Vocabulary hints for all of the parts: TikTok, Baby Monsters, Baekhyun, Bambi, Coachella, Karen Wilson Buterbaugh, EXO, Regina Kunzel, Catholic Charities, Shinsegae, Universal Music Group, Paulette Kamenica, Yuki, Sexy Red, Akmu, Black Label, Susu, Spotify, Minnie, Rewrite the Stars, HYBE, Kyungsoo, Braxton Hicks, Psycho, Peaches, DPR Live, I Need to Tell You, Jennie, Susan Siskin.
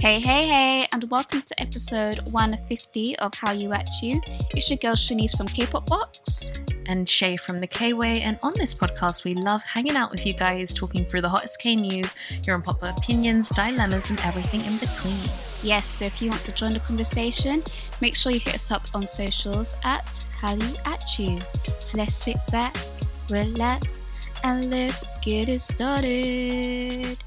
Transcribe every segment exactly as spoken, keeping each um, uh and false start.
Hey, hey, hey, and welcome to episode one fifty of HallyuAtU. It's your girl Shanice from Kpop Box. And Shai from the K-Way, and on this podcast we love hanging out with you guys, talking through the hottest K-news, your unpopular opinions, dilemmas, and everything in between. Yes, so if you want to join the conversation, make sure you hit us up on socials at HallyuAtU. So let's sit back, relax, and let's get it started.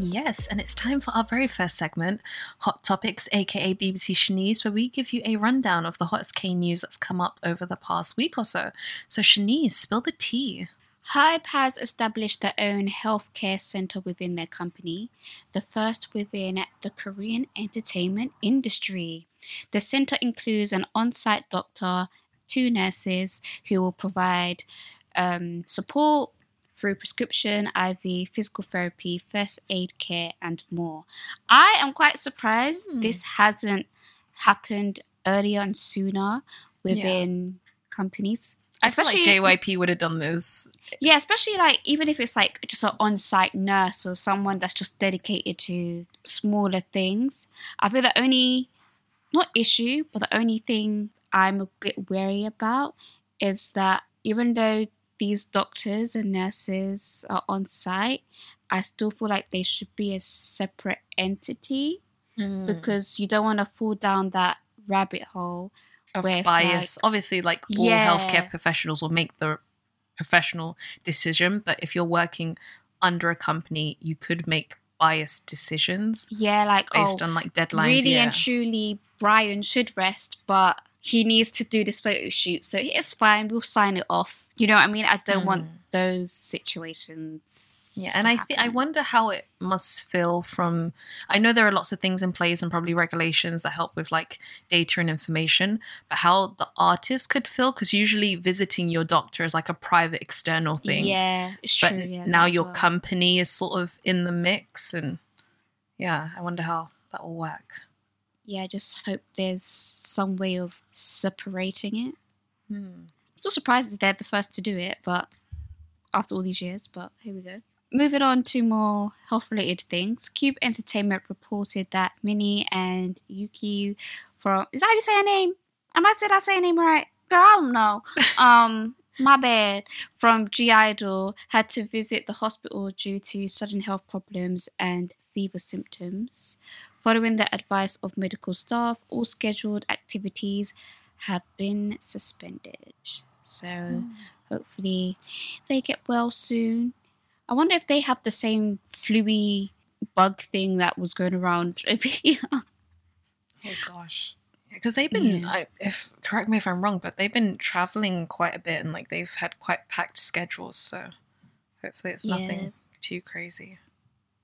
Yes, and it's time for our very first segment, Hot Topics, aka B B C Shanice, where we give you a rundown of the hottest K-news that's come up over the past week or so. So Shanice, spill the tea. HYBE has established their own healthcare centre within their company, the first within the Korean entertainment industry. The centre includes an on-site doctor, two nurses who will provide um, support through prescription, I V, physical therapy, first aid care, and more. I am quite surprised mm. this hasn't happened earlier and sooner within yeah. companies. Especially, I feel like J Y P would have done this. Yeah, especially like even if it's like just an on-site nurse or someone that's just dedicated to smaller things. I feel the only, not issue, but the only thing I'm a bit wary about is that even though these doctors and nurses are on site, I still feel like they should be a separate entity mm. because you don't want to fall down that rabbit hole of where bias. Like, obviously, like all yeah. healthcare professionals will make the professional decision, but if you're working under a company, you could make biased decisions. Yeah, like based oh, on like deadlines. Really yeah. and truly, Brian should rest, but he needs to do this photo shoot, so it's fine, we'll sign it off. You know what I mean? I don't mm. want those situations. Yeah, and I th- I wonder how it must feel from... I know there are lots of things in place and probably regulations that help with like data and information, but how the artist could feel, because usually visiting your doctor is like a private external thing. Yeah, it's but true. Yeah, now your well. company is sort of in the mix, and yeah, I wonder how that will work. Yeah, I just hope there's some way of separating it. Hmm. I'm still surprised that they're the first to do it, but after all these years, but here we go. Moving on to more health-related things. Cube Entertainment reported that Minnie and Yuki from... Is that how you say her name? Am I saying I say her name right? Girl, I don't know. um, my bad. From G-Idle had to visit the hospital due to sudden health problems and fever symptoms. Following the advice of medical staff, all scheduled activities have been suspended. So mm. hopefully they get well soon. I wonder if they have the same flu-y bug thing that was going around over here. Oh gosh. Because they've been, yeah. I, if correct me if I'm wrong, but they've been traveling quite a bit and like they've had quite packed schedules. So hopefully it's nothing yeah. too crazy.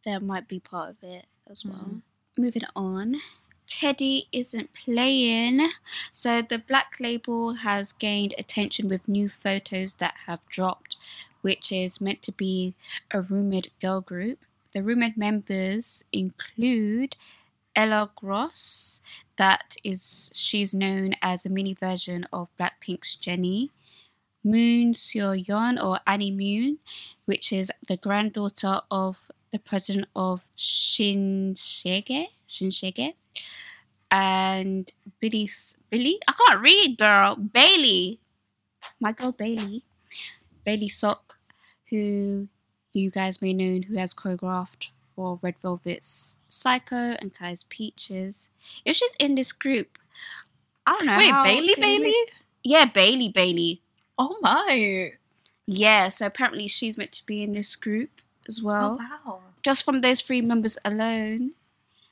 That might be part of it as well. Mm. Moving on. Teddy isn't playing. So the Black Label has gained attention with new photos that have dropped, which is meant to be a rumored girl group. The rumored members include Ella Gross, that is, she's known as a mini version of Blackpink's Jennie. Moon Chaeryeong, or Annie Moon, which is the granddaughter of the president of Shinsegae, Shinsegae, and Billy, Billy, I can't read, girl, Bailey, my girl Bailey, Bailey Sok, who you guys may know, who has choreographed for Red Velvet's Psycho and Kai's Peaches. If she's in this group, I don't know. Wait, how Bailey, Bailey? Look. Yeah, Bailey, Bailey. Oh my. Yeah, so apparently she's meant to be in this group as well. Oh, wow. Just from those three members alone.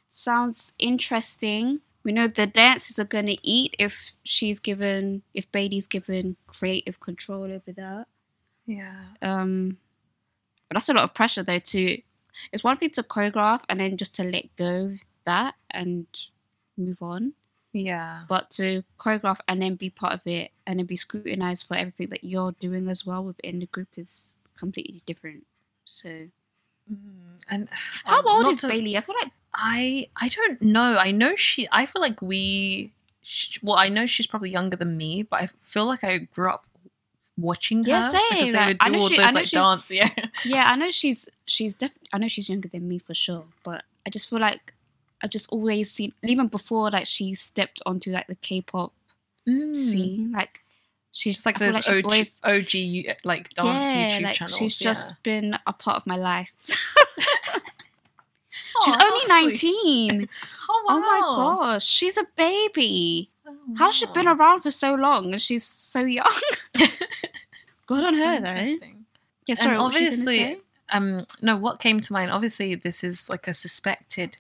Sounds interesting. We know the dancers are going to eat if she's given, if Bailey's given creative control over that. Yeah. Um, but that's a lot of pressure though to, it's one thing to choreograph and then just to let go of that and move on. Yeah. But to choreograph and then be part of it and then be scrutinized for everything that you're doing as well within the group is completely different. So, mm, and how um, old is to, Bailey? I feel like I I don't know. I know she. I feel like we. She, well, I know she's probably younger than me, but I feel like I grew up watching her yeah, same. because they would do all she, those like she, dance. Yeah, yeah. I know she's she's definitely. I know she's younger than me for sure, but I just feel like I've just always seen, even before like she stepped onto like the K-pop mm. scene, like she's just like those like O G, always, O G like dance yeah, YouTube like, channels. She's yeah. just been a part of my life. She's oh, only nineteen. Oh, wow. Oh my gosh, she's a baby. Oh, wow. How's she been around for so long and she's so young? Good on her though. Yeah, sorry, and obviously, um, no, what came to mind, obviously this is like a suspected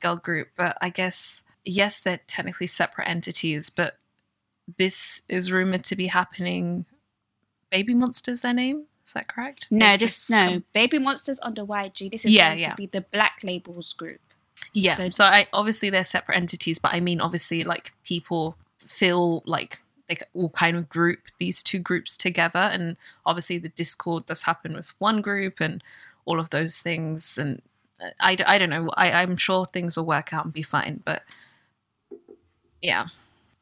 girl group, but I guess, yes, they're technically separate entities, but this is rumoured to be happening. Baby Monsters, their name? Is that correct? No, this no. Com- Baby Monsters under Y G. This is yeah, going yeah. to be the Black Labels group. Yeah. So, so I, obviously they're separate entities, but I mean obviously like people feel like they all kind of group these two groups together, and obviously the discord that's happened with one group and all of those things. And I, I don't know. I, I'm sure things will work out and be fine, but yeah.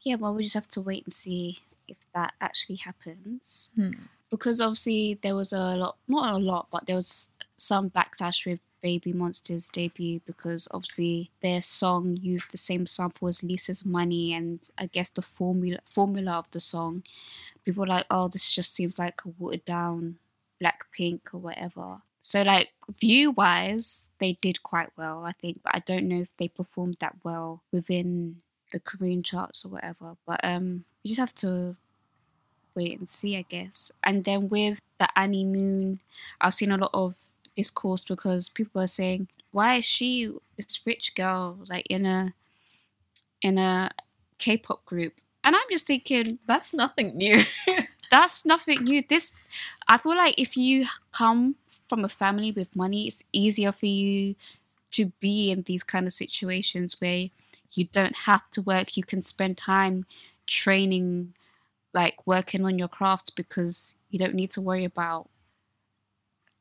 Yeah, well, we just have to wait and see if that actually happens. Hmm. Because obviously there was a lot, not a lot, but there was some backlash with Baby Monsters' debut because obviously their song used the same sample as Lisa's Money, and I guess the formula formula of the song. People were like, oh, this just seems like a watered down Blackpink or whatever. So like view wise, they did quite well, I think, but I don't know if they performed that well within the Korean charts or whatever. But um, we just have to wait and see, I guess. And then with the Annie Moon, I've seen a lot of discourse because people are saying, why is she this rich girl like in a in a K-pop group? And I'm just thinking, that's nothing new. That's nothing new. This, I feel like if you come from a family with money, it's easier for you to be in these kind of situations where you don't have to work. You can spend time training, like working on your craft, because you don't need to worry about,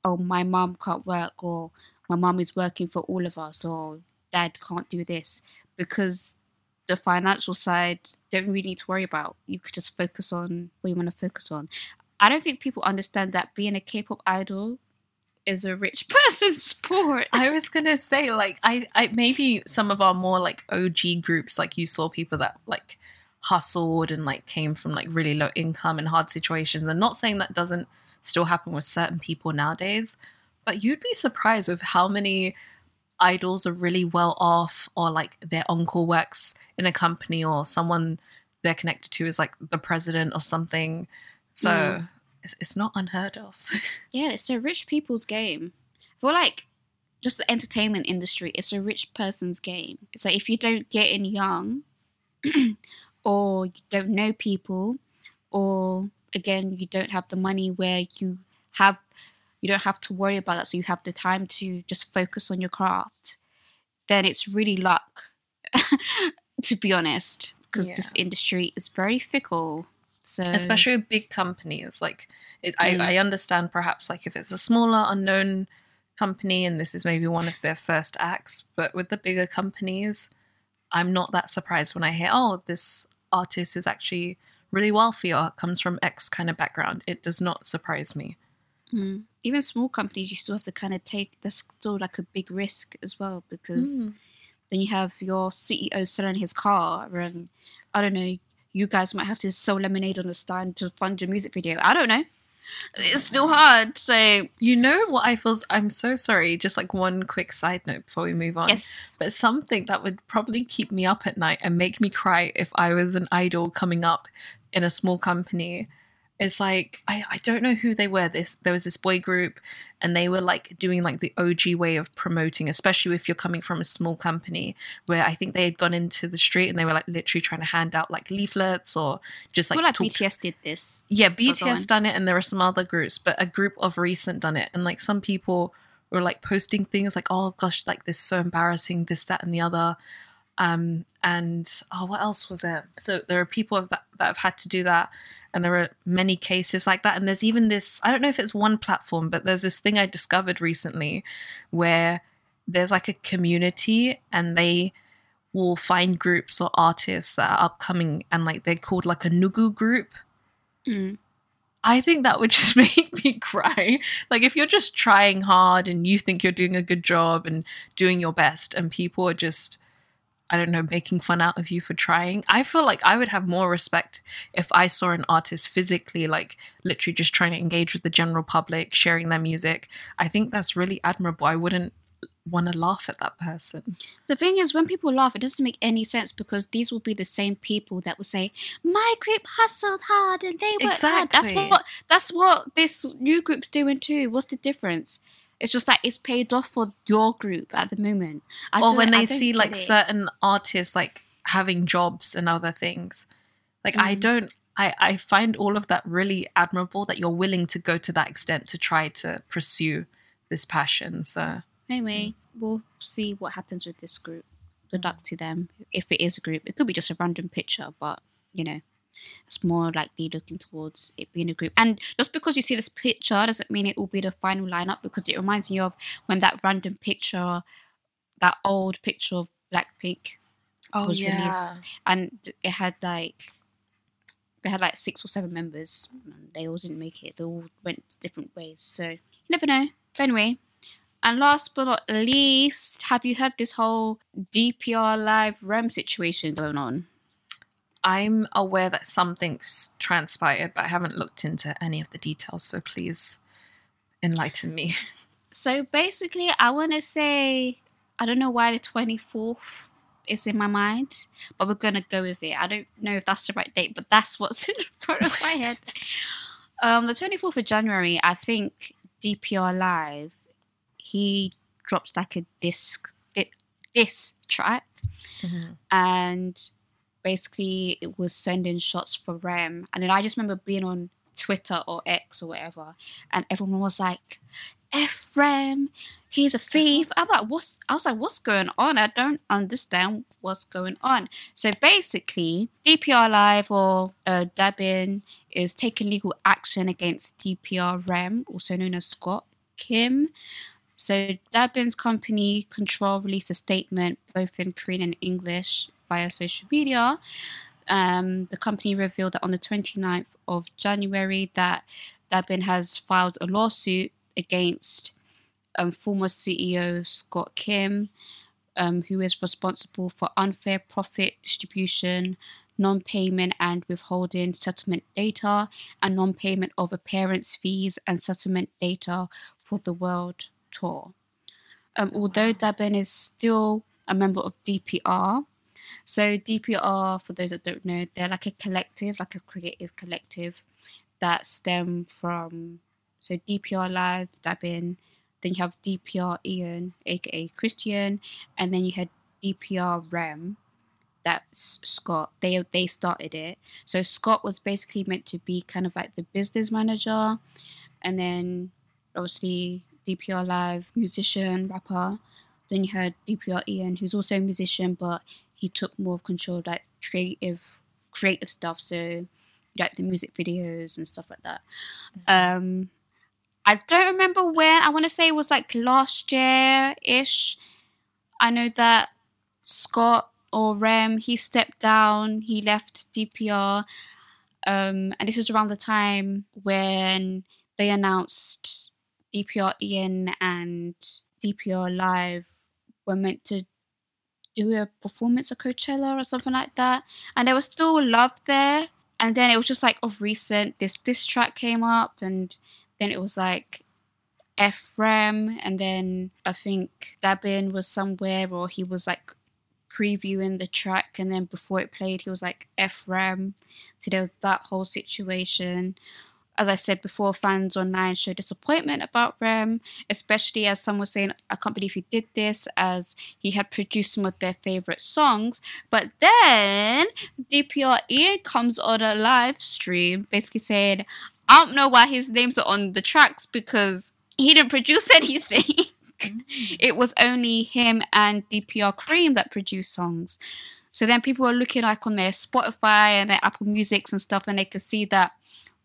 oh, my mom can't work, or my mom is working for all of us, or dad can't do this, because the financial side don't really need to worry about. You could just focus on what you want to focus on. I don't think people understand that being a K-pop idol is a rich person's sport. I was gonna say, like, I, I maybe some of our more like O G groups, like you saw people that like hustled and like came from like really low income and hard situations. I'm not saying that doesn't still happen with certain people nowadays, but you'd be surprised with how many idols are really well off, or like their uncle works in a company, or someone they're connected to is like the president of something. So mm. it's, it's not unheard of. Yeah, it's a rich people's game. I feel like just the entertainment industry, it's a rich person's game. It's like if you don't get in young or you don't know people, or again, you don't have the money where you have, you don't have to worry about that, so you have the time to just focus on your craft, then it's really luck, to be honest, because yeah. this industry is very fickle. So especially with big companies, like it, mm. I, I understand perhaps like if it's a smaller unknown company and this is maybe one of their first acts, but with the bigger companies, I'm not that surprised when I hear, oh, this artist is actually really wealthy or comes from X kind of background. It does not surprise me. Mm. Even small companies, you still have to kind of take, that's still like a big risk as well, because mm. then you have your C E O selling his car, and I don't know, you guys might have to sell lemonade on the stand to fund your music video. I don't know. It's still hard. So you know what I feel, I'm so sorry, just like one quick side note before we move on. Yes. But something that would probably keep me up at night and make me cry if I was an idol coming up in a small company is like, I, I don't know who they were. This there was this boy group and they were like doing like the O G way of promoting, especially if you're coming from a small company, where I think they had gone into the street and they were like literally trying to hand out like leaflets or just like, well, like B T S did this. Yeah, B T S done it, and there are some other groups, but a group of recent done it, and like some people were like posting things like, oh gosh, like this is so embarrassing, this, that and the other. Um and oh what else was it? So there are people that that have had to do that, and there are many cases like that. And there's even this, I don't know if it's one platform, but there's this thing I discovered recently where there's like a community and they will find groups or artists that are upcoming, and like they're called like a Nugu group. Mm. I think that would just make me cry. Like if you're just trying hard and you think you're doing a good job and doing your best, and people are just I don't know, making fun out of you for trying. I feel like I would have more respect if I saw an artist physically, like, literally just trying to engage with the general public, sharing their music. I think that's really admirable. I wouldn't want to laugh at that person. The thing is, when people laugh, it doesn't make any sense, because these will be the same people that will say, my group hustled hard and they worked exactly. hard. That's what, that's what this new group's doing too. What's the difference? It's just that it's paid off for your group at the moment. I or when they I see like it. certain artists like having jobs and other things. Like mm. I don't, I, I find all of that really admirable, that you're willing to go to that extent to try to pursue this passion. So anyway, mm. we'll see what happens with this group. Good luck to them. If it is a group, it could be just a random picture, but you know, it's more likely looking towards it being a group. And just because you see this picture doesn't mean it will be the final lineup, because it reminds me of when that random picture, that old picture of Blackpink oh, was yeah. released, and it had like they had like six or seven members, and they all didn't make it. They all went different ways, so you never know. But anyway, and last but not least, have you heard this whole D P R Live Rem situation going on? I'm aware that something's transpired, but I haven't looked into any of the details, so please enlighten me. So basically, I want to say, I don't know why the twenty-fourth is in my mind, but we're going to go with it. I don't know if that's the right date, but that's what's in front of my head. Um, the twenty-fourth of January, I think D P R Live, he drops like a disc, diss track, mm-hmm. and basically it was sending shots for Rem. And then I just remember being on Twitter or X or whatever, and everyone was like, F Rem, he's a thief. I'm like, what's I was like, what's going on? I don't understand what's going on. So basically, D P R Live or uh, Dabin is taking legal action against D P R Rem, also known as Scott Kim. So Dabin's company Control released a statement both in Korean and English via social media. Um, the company revealed that on the twenty-ninth of January that Dabin has filed a lawsuit against um, former C E O Scott Kim, um, who is responsible for unfair profit distribution, non-payment and withholding settlement data, and non-payment of appearance fees and settlement data for the world tour. Um, although Dabin is still a member of D P R. So D P R, for those that don't know, they're like a collective, like a creative collective that stem from, so D P R Live, Dabin, then you have D P R Ian, aka Christian, and then you had D P R Rem, that's Scott. They they started it. So Scott was basically meant to be kind of like the business manager, and then obviously D P R Live, musician, rapper. Then you had D P R Ian, who's also a musician, but he took more control of like creative creative stuff, so like the music videos and stuff like that. Um, I don't remember when. I want to say it was like last year-ish. I know that Scott or Rem, he stepped down, he left D P R, um, and this is around the time when they announced D P R Ian and D P R Live were meant to do a performance at Coachella or something like that, and there was still love there. And then it was just like of recent, this diss track came up, and then it was like F Rem, and then I think Dabin was somewhere, or he was like previewing the track, and then before it played, he was like F Rem. So there was that whole situation. As I said before, fans online show disappointment about Rem, especially as some were saying, I can't believe he did this, as he had produced some of their favourite songs. But then D P R Ian comes on a live stream basically saying, I don't know why his names are on the tracks because he didn't produce anything. It was only him and D P R Cream that produced songs. So then people were looking like on their Spotify and their Apple Musics and stuff, and they could see that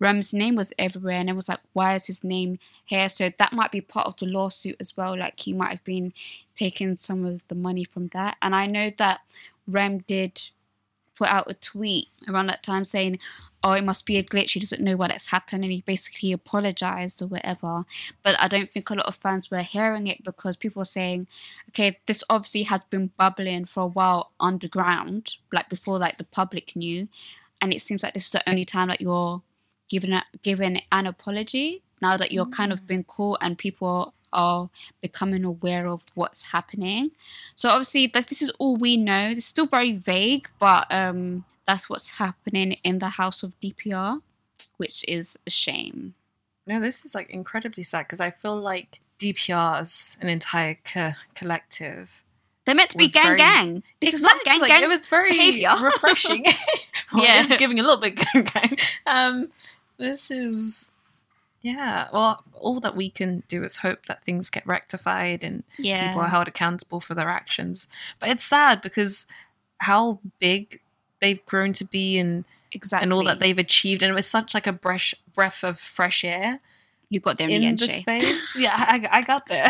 Rem's name was everywhere, and it was like, why is his name here? So that might be part of the lawsuit as well. Like, he might have been taking some of the money from that. And I know that Rem did put out a tweet around that time saying, oh, it must be a glitch, he doesn't know what has happened, and he basically apologized or whatever. But I don't think a lot of fans were hearing it, because people were saying, okay, this obviously has been bubbling for a while underground, like before like the public knew, and it seems like this is the only time that you're giving a, giving an apology, now that you're mm. kind of been cool and people are becoming aware of what's happening. So obviously this, this is all we know. It's still very vague, but um that's what's happening in the house of D P R, which is a shame. No, this is like incredibly sad, because I feel like D P R's an entire co- collective. They're meant to be gang very, gang. This exactly, is not gang like, gang. It was very behavior. Refreshing. Well, yeah, it's giving a little bit gang gang. Um, this is. Yeah, well, all that we can do is hope that things get rectified and yeah. people are held accountable for their actions. But it's sad because how big they've grown to be and exactly. and all that they've achieved, and it was such like a breath breath of fresh air. You got there in, in the, the space. Yeah, I, I got there.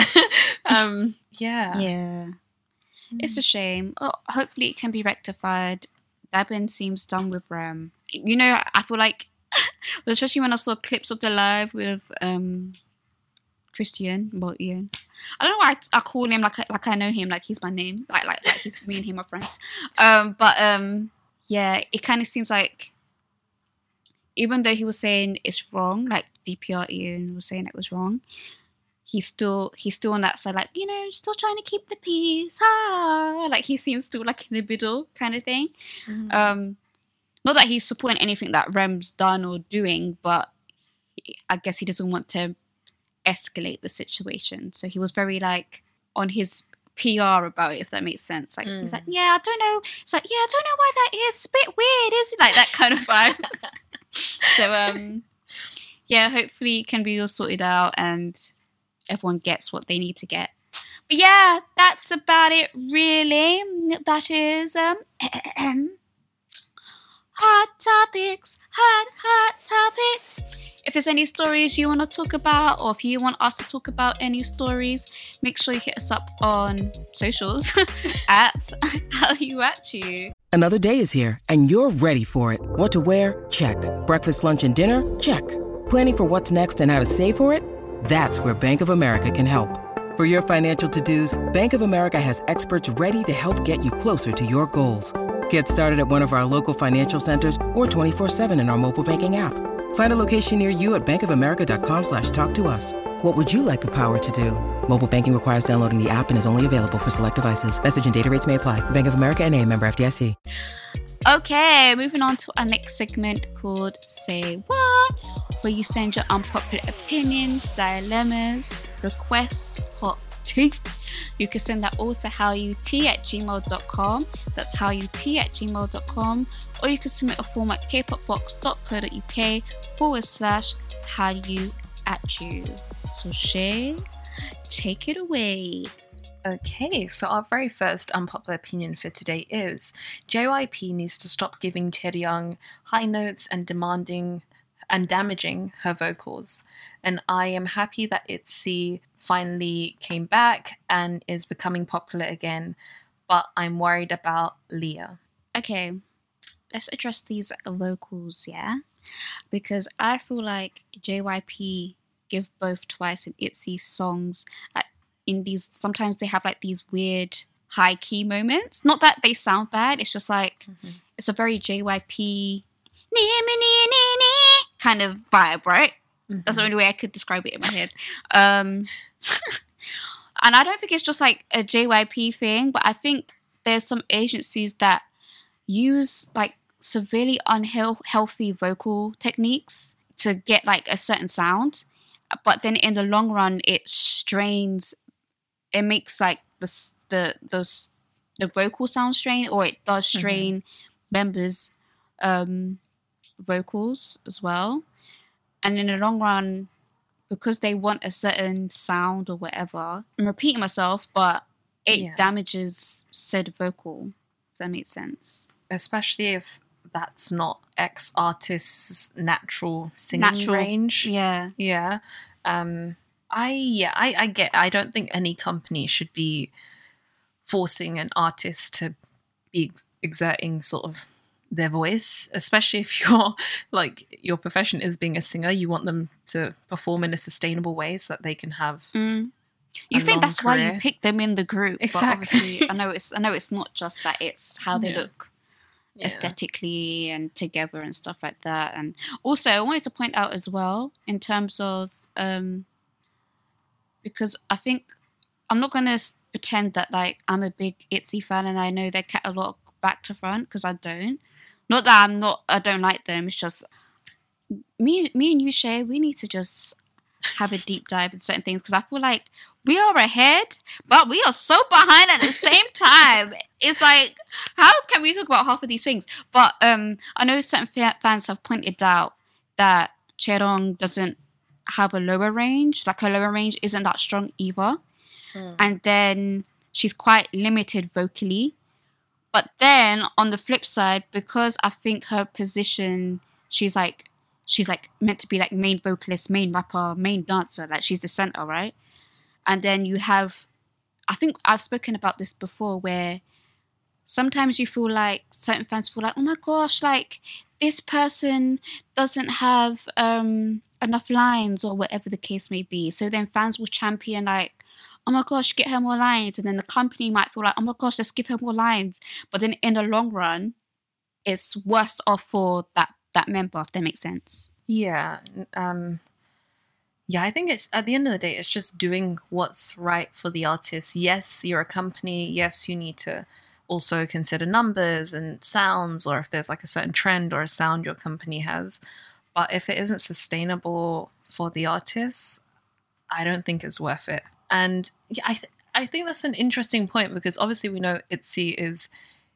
um, yeah, yeah. Mm. It's a shame. Oh, hopefully, it can be rectified. Dabin seems done with Rem. You know, I feel like. Especially when I saw clips of the live with um, Christian, well, Ian. I don't know why I, I call him like I, like I know him, like he's my name, like like, like he's me and him are friends. Um, but um, yeah, it kind of seems like even though he was saying it's wrong, like D P R Ian was saying it was wrong, he's still he's still on that side, like you know, still trying to keep the peace. Ah, like he seems still like in the middle kind of thing. Mm-hmm. Um. Not that he's supporting anything that Rem's done or doing, but I guess he doesn't want to escalate the situation. So he was very, like, on his P R about it, if that makes sense. Like, mm. he's like, yeah, I don't know. It's like, yeah, I don't know why that is. It's a bit weird, isn't it? Like, that kind of vibe. So, um, yeah, hopefully it can be all sorted out and everyone gets what they need to get. But, yeah, that's about it, really. That is... um. Hot topics, hot, hot topics. If there's any stories you want to talk about, or if you want us to talk about any stories, make sure you hit us up on socials at HallyuAtU. Another day is here, and you're ready for it. What to wear? Check. Breakfast, lunch, and dinner? Check. Planning for what's next and how to save for it? That's where Bank of America can help. For your financial to-dos, Bank of America has experts ready to help get you closer to your goals. Get started at one of our local financial centers or twenty-four seven in our mobile banking app. Find a location near you at bankofamerica.com slash talk to us. What would you like the power to do? Mobile banking requires downloading the app and is only available for select devices. Message and data rates may apply. Bank of America N A, member F D I C. Okay, moving on to our next segment called Say What, where you send your unpopular opinions, dilemmas, requests, hot tea. You can send that all to HallyuAtU at gmail dot com. That's HallyuAtU at gmail dot com. Or you can submit a form at kpopbox.co.uk forward slash HallyuAtU. So Shay, take it away. Okay, so our very first unpopular opinion for today is J Y P needs to stop giving Chaeryeong high notes and demanding and damaging her vocals. And I am happy that ITZY finally came back and is becoming popular again, but I'm worried about Leah. Okay, let's address these vocals, yeah? Because I feel like J Y P give both Twice and ITZY songs at in these, sometimes they have like these weird high key moments. Not that they sound bad, it's just like, mm-hmm. it's a very J Y P kind of vibe, right? Mm-hmm. That's the only way I could describe it in my head. Um, and I don't think it's just like a J Y P thing, but I think there's some agencies that use like severely unhealthy vocal techniques to get like a certain sound. But then in the long run, it strains. It makes like the the the, the vocal sound strain, or it does strain mm-hmm. members' um, vocals as well. And in the long run, because they want a certain sound or whatever, I'm repeating myself, but it yeah. damages said vocal. Does that make sense? Especially if that's not X artist's natural singing natural. range. Yeah. Yeah. Um, I, yeah, I, I get, I don't think any company should be forcing an artist to be ex- exerting sort of their voice, especially if you're like your profession is being a singer, you want them to perform in a sustainable way so that they can have mm. you think that's career. Why you pick them in the group. Exactly. But I know it's I know it's not just that, it's how they yeah. look yeah. aesthetically and together and stuff like that. And also I wanted to point out as well in terms of um because I think I'm not going to pretend that like I'm a big ITZY fan and I know their catalogue back to front, because I don't. Not that I'm not, I don't like them, it's just me me and you, Shai, we need to just have a deep dive in certain things, because I feel like we are ahead, but we are so behind at the same time. It's like, how can we talk about half of these things? But um, I know certain fans have pointed out that Chaeryeong doesn't have a lower range, like her lower range isn't that strong either. Mm. And then she's quite limited vocally. But then on the flip side, because I think her position, she's like, she's like meant to be like main vocalist, main rapper, main dancer, like she's the center, right? And then you have, I think I've spoken about this before, where sometimes you feel like certain fans feel like, oh my gosh, like this person doesn't have um, enough lines or whatever the case may be. So then fans will champion like, oh my gosh, get her more lines. And then the company might feel like, oh my gosh, let's give her more lines. But then in the long run, it's worse off for that that member, if that makes sense. Yeah. Um, yeah, I think it's at the end of the day, it's just doing what's right for the artist. Yes, you're a company. Yes, you need to also consider numbers and sounds, or if there's like a certain trend or a sound your company has. But if it isn't sustainable for the artist, I don't think it's worth it. And yeah, I th- I think that's an interesting point, because obviously we know ITZY is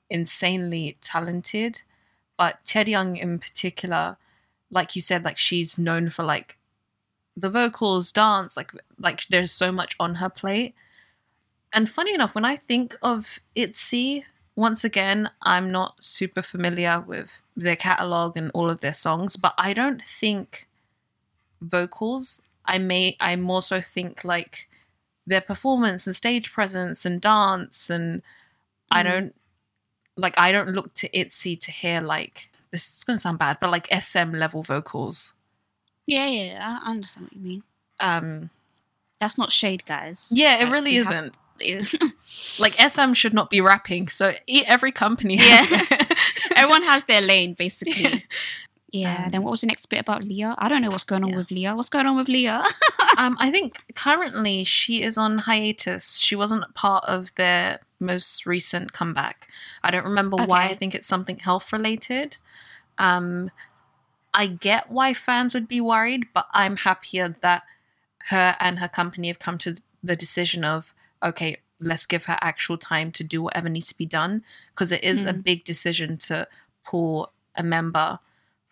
insanely talented, but Chaeryeong in particular, like you said, like she's known for like the vocals, dance, like like there's so much on her plate. And funny enough, when I think of ITZY, once again, I'm not super familiar with their catalogue and all of their songs, but I don't think vocals. I may I more so think like their performance and stage presence and dance, and mm. I don't like I don't look to ITZY to hear like, this is gonna sound bad, but like S M level vocals. Yeah, yeah, I understand what you mean. Um, that's not shade, guys. Yeah, it like, really isn't. To, like S M should not be rapping. So every company has yeah. their- everyone has their lane, basically. Yeah. Yeah, um, then what was the next bit about Leah? I don't know what's going on yeah. with Leah. What's going on with Leah? um, I think currently she is on hiatus. She wasn't part of their most recent comeback. I don't remember okay. why. I think it's something health related. Um, I get why fans would be worried, but I'm happier that her and her company have come to the decision of, okay, let's give her actual time to do whatever needs to be done, because it is mm. a big decision to pull a member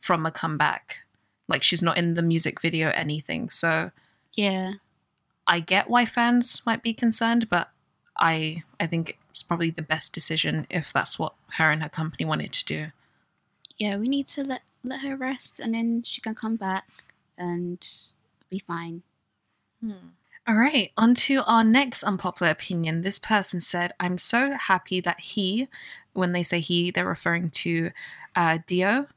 from a comeback. Like she's not in the music video or anything, so yeah, I get why fans might be concerned, but I I think it's probably the best decision if that's what her and her company wanted to do. Yeah, we need to let let her rest, and then she can come back and be fine. Hmm. All right, on to our next unpopular opinion. This person said, "I'm so happy that he," when they say he, they're referring to uh, Dio,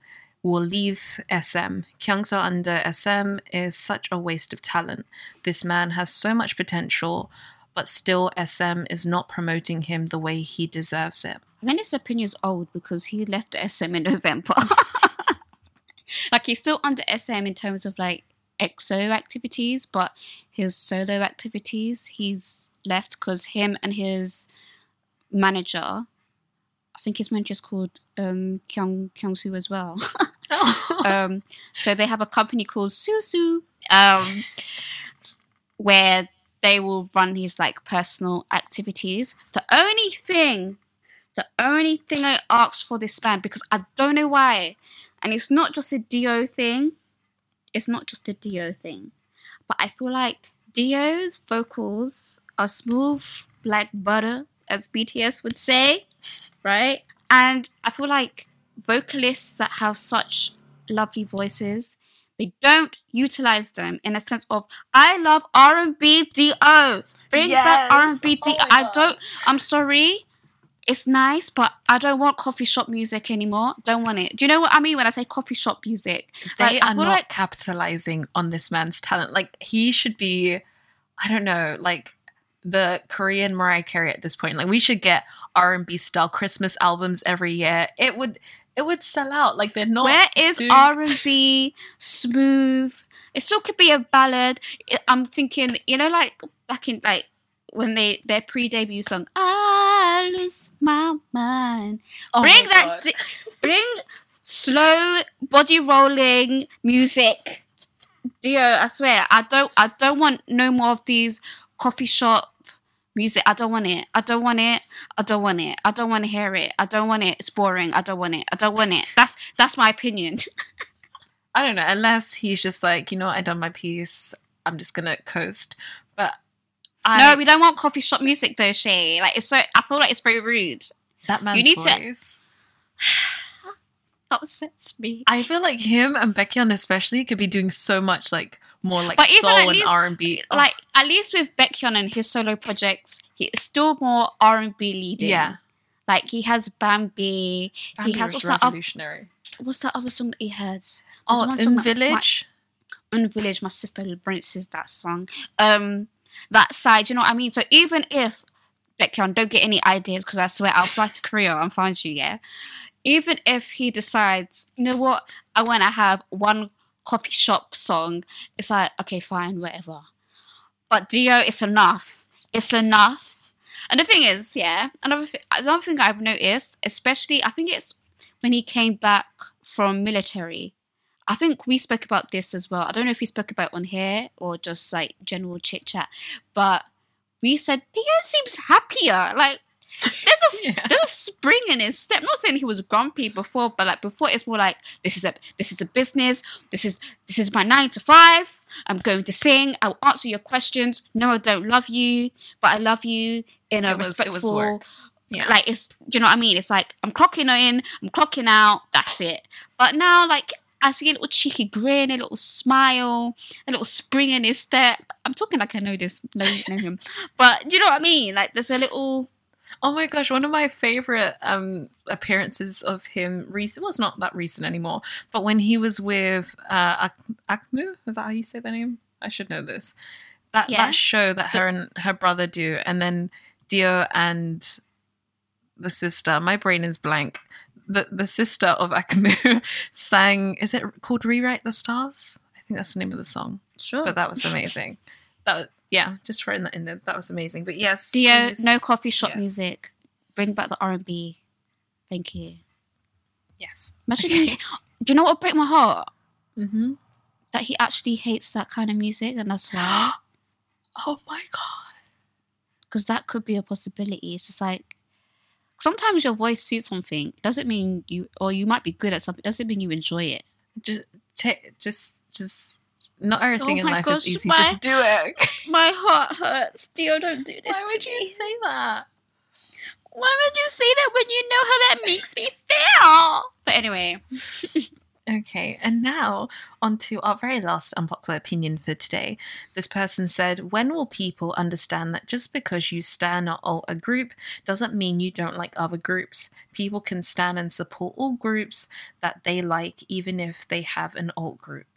will leave S M. Kyungsoo under S M is such a waste of talent. This man has so much potential, but still S M is not promoting him the way he deserves it. I think his opinion's old, because he left S M in November. Like he's still under S M in terms of like E X O activities, but his solo activities he's left, because him and his manager, I think his manager's called um, Kyung Kyungsoo as well. Oh. um, so they have a company called Susu, um, where they will run his like personal activities. The only thing, the only thing I asked for this man, because I don't know why, and it's not just a Dio thing, it's not just a Dio thing, but I feel like Dio's vocals are smooth like butter, as B T S would say, right? And I feel like vocalists that have such lovely voices, they don't utilize them in a sense of, I love R and B D O. Bring yes. back R and B D O. Oh I don't, I'm sorry. It's nice, but I don't want coffee shop music anymore. Don't want it. Do you know what I mean when I say coffee shop music? They like, are not like... capitalizing on this man's talent. Like, he should be, I don't know, like the Korean Mariah Carey at this point. Like, we should get R and B style Christmas albums every year. It would it would sell out. Like, they're not. Where is doing... R and B smooth? It still could be a ballad. I'm thinking, you know, like back in like when they their pre-debut song. I lose my mind. Oh bring my that, di- bring slow body rolling music. Dio, I swear, I don't, I don't want no more of these coffee shop music. I don't want it. I don't want it. I don't want it. I don't want to hear it. I don't want it. It's boring. I don't want it. I don't want it. That's that's my opinion. I don't know, unless he's just like, you know what, I've done my piece, I'm just going to coast. But I... No, we don't want coffee shop music though, Shay. Like, it's so, I feel like it's very rude. That man's you need voice. To... upsets me. I feel like him and Baekhyun especially could be doing so much, like, more like soul and least, R and B. Like, oh. At least with Baekhyun and his solo projects, he's still more R and B leading. Yeah. Like, he has Bambi. Bambi he has was revolutionary. That, what's that other song that he had? There's oh, in Village? My, in Village, my sister rinses that song. Um, that side, you know what I mean? So even if, Baekhyun, don't get any ideas because I swear I'll fly to Korea and find you, yeah? Even if he decides, you know what, I want to have one coffee shop song, it's like, okay, fine, whatever. But Dio, it's enough. It's enough. And the thing is, yeah, another, th- another thing I've noticed, especially, I think it's when he came back from military, I think we spoke about this as well. I don't know if we spoke about it on here or just like general chit chat, but we said Theo seems happier. Like there's a yeah. there's a spring in his step. I'm not saying he was grumpy before, but like before, it's more like this is a this is a business. This is this is my nine to five. I'm going to sing. I'll answer your questions. No, I don't love you, but I love you in a it was, respectful. It was work. Yeah. Like it's, do you know what I mean? It's like I'm clocking in, I'm clocking out. That's it. But now, like. I see a little cheeky grin, a little smile, a little spring in his step. I'm talking like I know this, know, know him. But do you know what I mean? Like, there's a little... Oh my gosh, one of my favourite um, appearances of him recent... Well, it's not that recent anymore. But when he was with uh, Ak- Akmu? Is that how you say the name? I should know this. That yeah. that show that her and her brother do. And then Dio and the sister. My brain is blank. The the sister of Akamu sang, is it called Rewrite the Stars? I think that's the name of the song. Sure. But that was amazing. That was, yeah, just throwing that in there. That was amazing. But yes. Dio, please. No coffee shop yes. music. Bring back the R and B. Thank you. Yes. Imagine, okay. Do you know what would break my heart? Mm-hmm. That he actually hates that kind of music and that's why. Oh my God. Because that could be a possibility. It's just like, sometimes your voice suits something. Doesn't mean you, or you might be good at something. Doesn't mean you enjoy it. Just, take, just, just. Not everything oh in life gosh, is easy. My, just do it. My heart hurts. Dio, don't do this. Why would to you me. Say that? Why would you say that when you know how that makes me feel? But anyway. Okay, and now on to our very last unpopular opinion for today. This person said, when will people understand that just because you stan or alt a group doesn't mean you don't like other groups? People can stan and support all groups that they like, even if they have an alt group.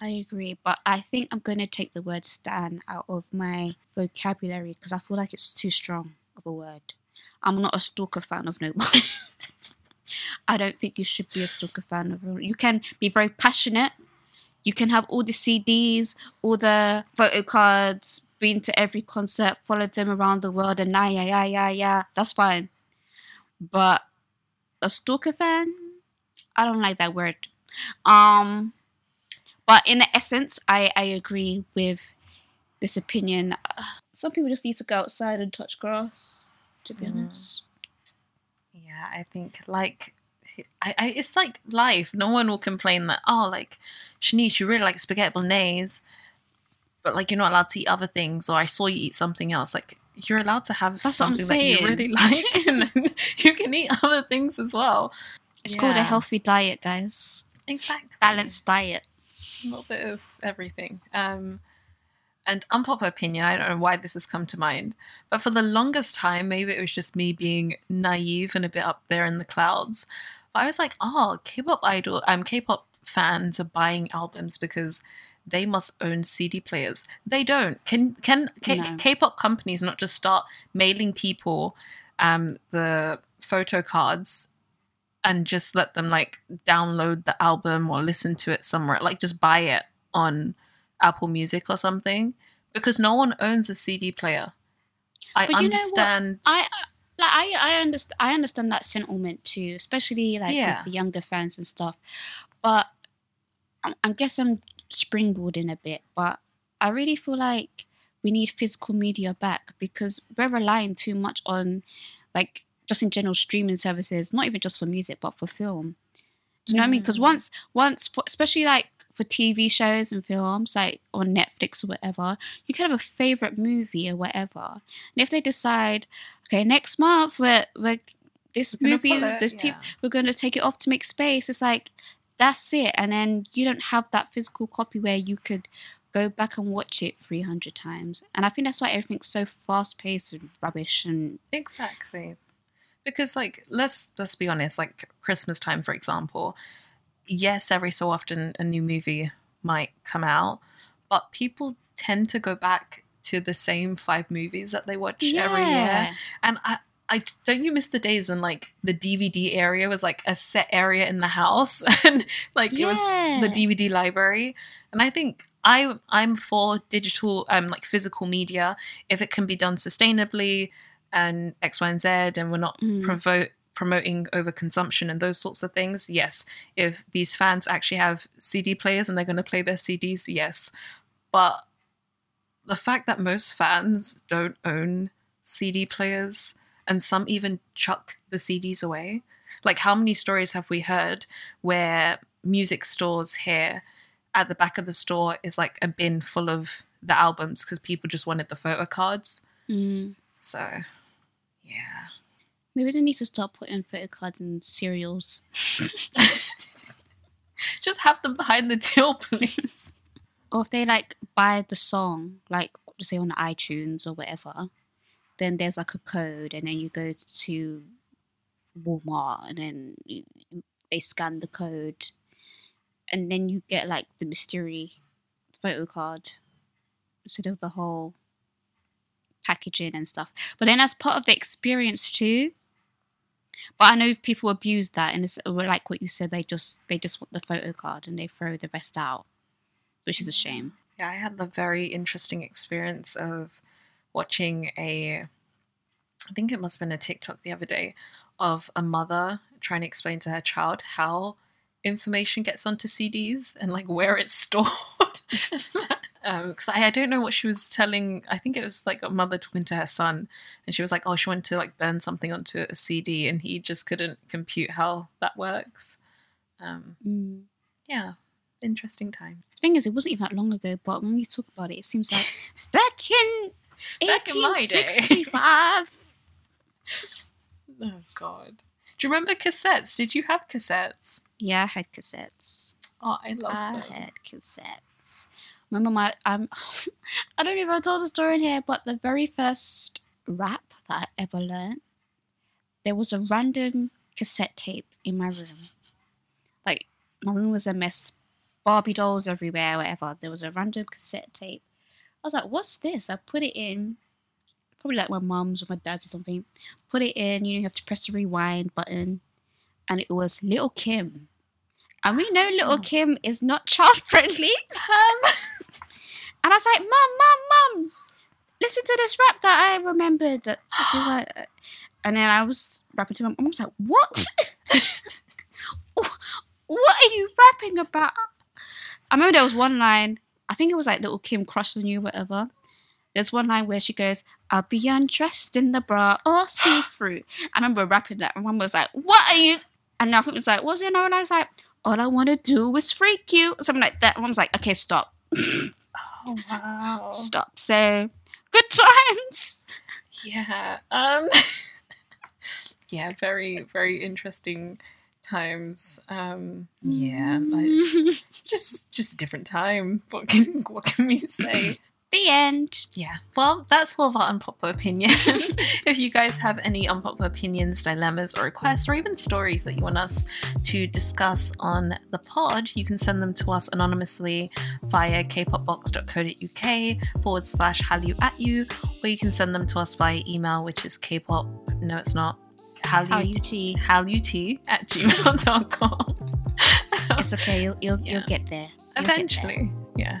I agree, but I think I'm going to take the word stan out of my vocabulary because I feel like it's too strong of a word. I'm not a stalker fan of no one. I don't think you should be a stalker fan. You can be very passionate. You can have all the C Ds, all the photo cards, been to every concert, followed them around the world, and nah, yeah, yeah, yeah, yeah. That's fine. But a stalker fan? I don't like that word. Um, but in the essence, I, I agree with this opinion. Some people just need to go outside and touch grass, to be mm. honest. Yeah, I think, like, I, I, it's like life. No one will complain that, oh, like, Shanice, you really like spaghetti bolognese, but, like, you're not allowed to eat other things, or I saw you eat something else. Like, you're allowed to have That's something that you really like, and then you can eat other things as well. It's yeah. called a healthy diet, guys. Exactly. Balanced diet. A little bit of everything. Um, and unpopular opinion, I don't know why this has come to mind, but for the longest time, maybe it was just me being naive and a bit up there in the clouds, but I was like, oh, K-pop idol, um, K-pop fans are buying albums because they must own C D players. They don't. Can can K- no. K-pop companies not just start mailing people um, the photo cards and just let them like download the album or listen to it somewhere, like just buy it on Apple Music or something, because no one owns a C D player. I but understand. You know I like I I understand I understand that sentiment too, especially like yeah. with the younger fans and stuff. But I, I guess I'm springboarding a bit, but I really feel like we need physical media back because we're relying too much on, like, just in general streaming services, not even just for music but for film. Do you know mm. what I mean? Because once, once, especially like for T V shows and films, like on Netflix or whatever, you can have a favorite movie or whatever, and if they decide, okay, next month we're we're this we're movie, this yeah. t- we're going to take it off to make space. It's like, that's it. And then you don't have that physical copy where you could go back and watch it three hundred times. And I think that's why everything's so fast-paced and rubbish. And exactly. Because, like, let's let's be honest, like Christmas time, for example, yes, every so often a new movie might come out, but people tend to go back to the same five movies that they watch yeah. every year. And I... I, don't you miss the days when, like, the D V D area was, like, a set area in the house and, like, yeah. it was the D V D library? And I think I, I'm for digital, um, like, physical media if it can be done sustainably and X, Y, and Z, and we're not mm. provo- promoting overconsumption and those sorts of things. Yes. If these fans actually have C D players and they're going to play their C Ds, yes. But the fact that most fans don't own C D players... and some even chuck the C Ds away. Like, how many stories have we heard where music stores here at the back of the store is like a bin full of the albums because people just wanted the photo cards? Mm. So, yeah. Maybe they need to start putting photo cards in cereals. Just have them behind the till, please. Or if they like buy the song, like say on iTunes or whatever, then there's like a code, and then you go to Walmart, and then you, they scan the code, and then you get like the mystery photo card instead of the whole packaging and stuff. But then that's part of the experience too. But I know people abuse that, and it's like what you said, they just they just want the photo card and they throw the rest out, which is a shame. Yeah, I had the very interesting experience of watching a, I think it must have been a TikTok the other day, of a mother trying to explain to her child how information gets onto C Ds and like where it's stored. um, 'cause I, I don't know what she was telling. I think it was like a mother talking to her son, and she was like, oh, she wanted to like burn something onto a C D, and he just couldn't compute how that works. Um, mm. Yeah. Interesting time. The thing is, it wasn't even that long ago, but when we talk about it, it seems like back in Back in my day. eighteen sixty-five Oh, God. Do you remember cassettes? Did you have cassettes? Yeah, I had cassettes. Oh, I love I them. I had cassettes. Remember my... Um, I don't know if I told the story in here, but the very first rap that I ever learned, there was a random cassette tape in my room. Like, my room was a mess. Barbie dolls everywhere, whatever. There was a random cassette tape. I was like, what's this? I put it in, probably like my mum's or my dad's or something. Put it in, you know, you have to press the rewind button. And it was Little Kim. And we know Little oh. Kim is not child friendly. Um, and I was like, Mum, Mum, Mum, listen to this rap that I remembered. That she was like, and then I was rapping to my mum. I was like, what? What are you rapping about? I remember there was one line. I think it was like Little Kim Crush on You, whatever. There's one line where she goes, I'll be undressed in the bra or see-through. I remember rapping that. My mum was like, what are you? And I think it was like, what's it? And I was like, all I want to do is freak you. Something like that. My mum's like, okay, stop. Oh, wow. Stop. So, good times. Yeah. Um. Yeah, very, very interesting times. Um yeah, like, just just a different time. What can what can we say? The end. Yeah. Well, that's all of our unpopular opinions. If you guys have any unpopular opinions, dilemmas, or requests, or even stories that you want us to discuss on the pod, you can send them to us anonymously via kpopbox.co.uk forward slash HallyuAtU, or you can send them to us via email, which is kpop, no, it's not, HallyuAtU HallyuAtU at gmail dot com. It's okay. You'll, you'll, yeah. you'll get there. You'll Eventually. Get there. Yeah.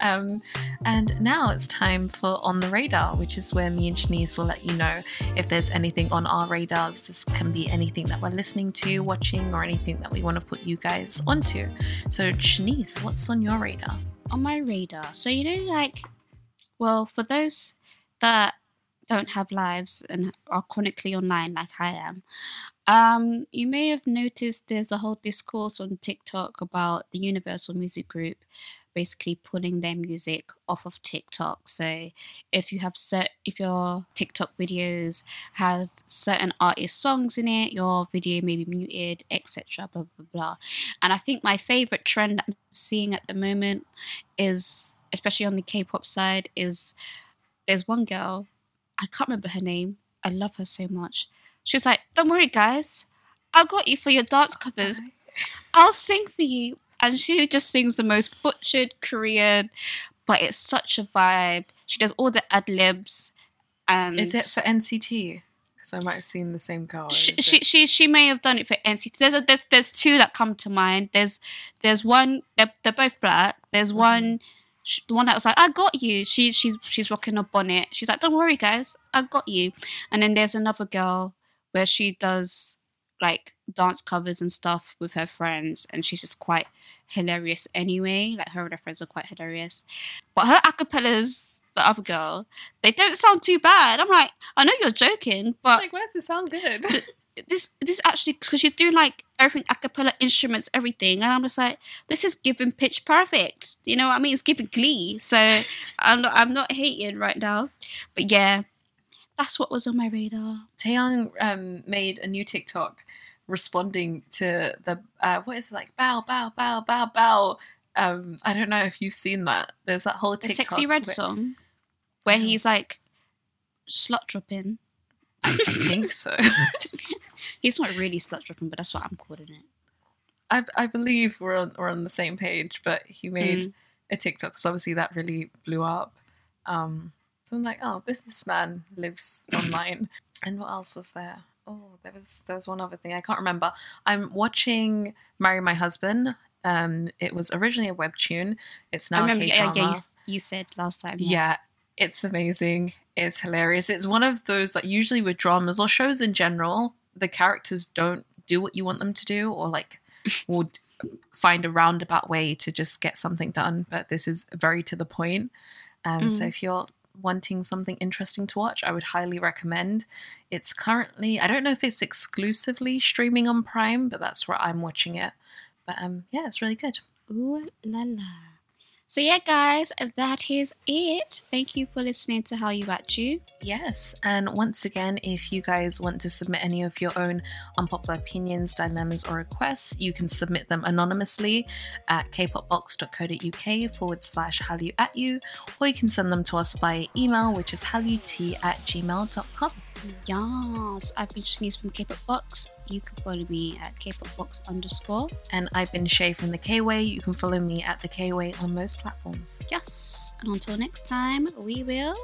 Um, and now it's time for On the Radar, which is where me and Shanice will let you know if there's anything on our radars. This can be anything that we're listening to, watching, or anything that we want to put you guys onto. So Shanice, what's on your radar? On my radar. So you know, like, well, for those that don't have lives and are chronically online like I am, um, you may have noticed there's a whole discourse on TikTok about the Universal Music Group basically pulling their music off of TikTok. So if you have cert- if your TikTok videos have certain artist songs in it, your video may be muted, et cetera, blah, blah, blah. And I think my favorite trend that I'm seeing at the moment is, especially on the K-pop side, is there's one girl, I can't remember her name. I love her so much. She was like, "Don't worry, guys. I got you for your dance covers. I'll sing for you." And she just sings the most butchered Korean, but it's such a vibe. She does all the ad-libs. And is it for N C T? Because I might have seen the same girl. She she, she she may have done it for N C T. There's a, there's, there's two that come to mind. There's there's one, they're, they're both black. There's mm-hmm. one, she, the one that was like, "I got you." She She's she's rocking a bonnet. She's like, "Don't worry, guys. I got you." And then there's another girl where she does like dance covers and stuff with her friends, and she's just quite hilarious anyway. Like, her and her friends are quite hilarious, but her acapellas, the other girl, they don't sound too bad. I'm like, I know you're joking, but like, where does it sound good? this this actually, because she's doing like everything acapella, instruments, everything, and I'm just like, this is giving Pitch Perfect, you know what I mean? It's giving Glee. So I'm not I'm not hating right now, but yeah, that's what was on my radar. Taeyang um made a new TikTok responding to the uh what is it, like, bow bow bow bow bow. um I don't know if you've seen that. There's that whole TikTok, the Sexy Red where, song where yeah. he's like slut dropping. I think so. He's not really slut dropping, but that's what I'm calling it. I I believe we're on we're on the same page, but he made mm. a TikTok because obviously that really blew up. Um so I'm like, oh, businessman lives online. And what else was there? Oh, there was there was one other thing. I can't remember. I'm watching Marry My Husband. Um, it was originally a webtoon. It's now I remember, a K-drama. Yeah, yeah, you, you said last time. Yeah. yeah, it's amazing. It's hilarious. It's one of those that usually with dramas or shows in general, the characters don't do what you want them to do, or like would find a roundabout way to just get something done. But this is very to the point. Um, mm. So if you're wanting something interesting to watch, I would highly recommend. It's currently, I don't know if it's exclusively streaming on Prime, but that's where I'm watching it. But um yeah, it's really good. Ooh la la. So yeah, guys, that is it. Thank you for listening to HallyuAtU. Yes, and once again, if you guys want to submit any of your own unpopular opinions, dilemmas, or requests, you can submit them anonymously at kpopbox.co.uk forward slash HallyuAtU, or you can send them to us via email, which is hallyut at gmail dot com. Yes, I've been Shanice from Kpop Box. You can follow me at Kpop Box underscore. And I've been Shai from the K-Way. You can follow me at the K-Way on most platforms. Yes, and until next time, we will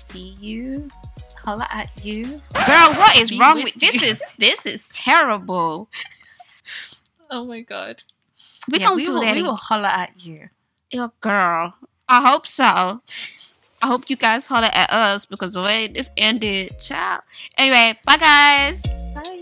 see you. Holla at you. Girl, what is Be wrong with, with this? Is this is terrible? Oh my god. We yeah, don't we do will, that. We will holla at you. Your girl. I hope so. I hope you guys holler at us because the way this ended, ciao. Anyway, bye guys. Bye.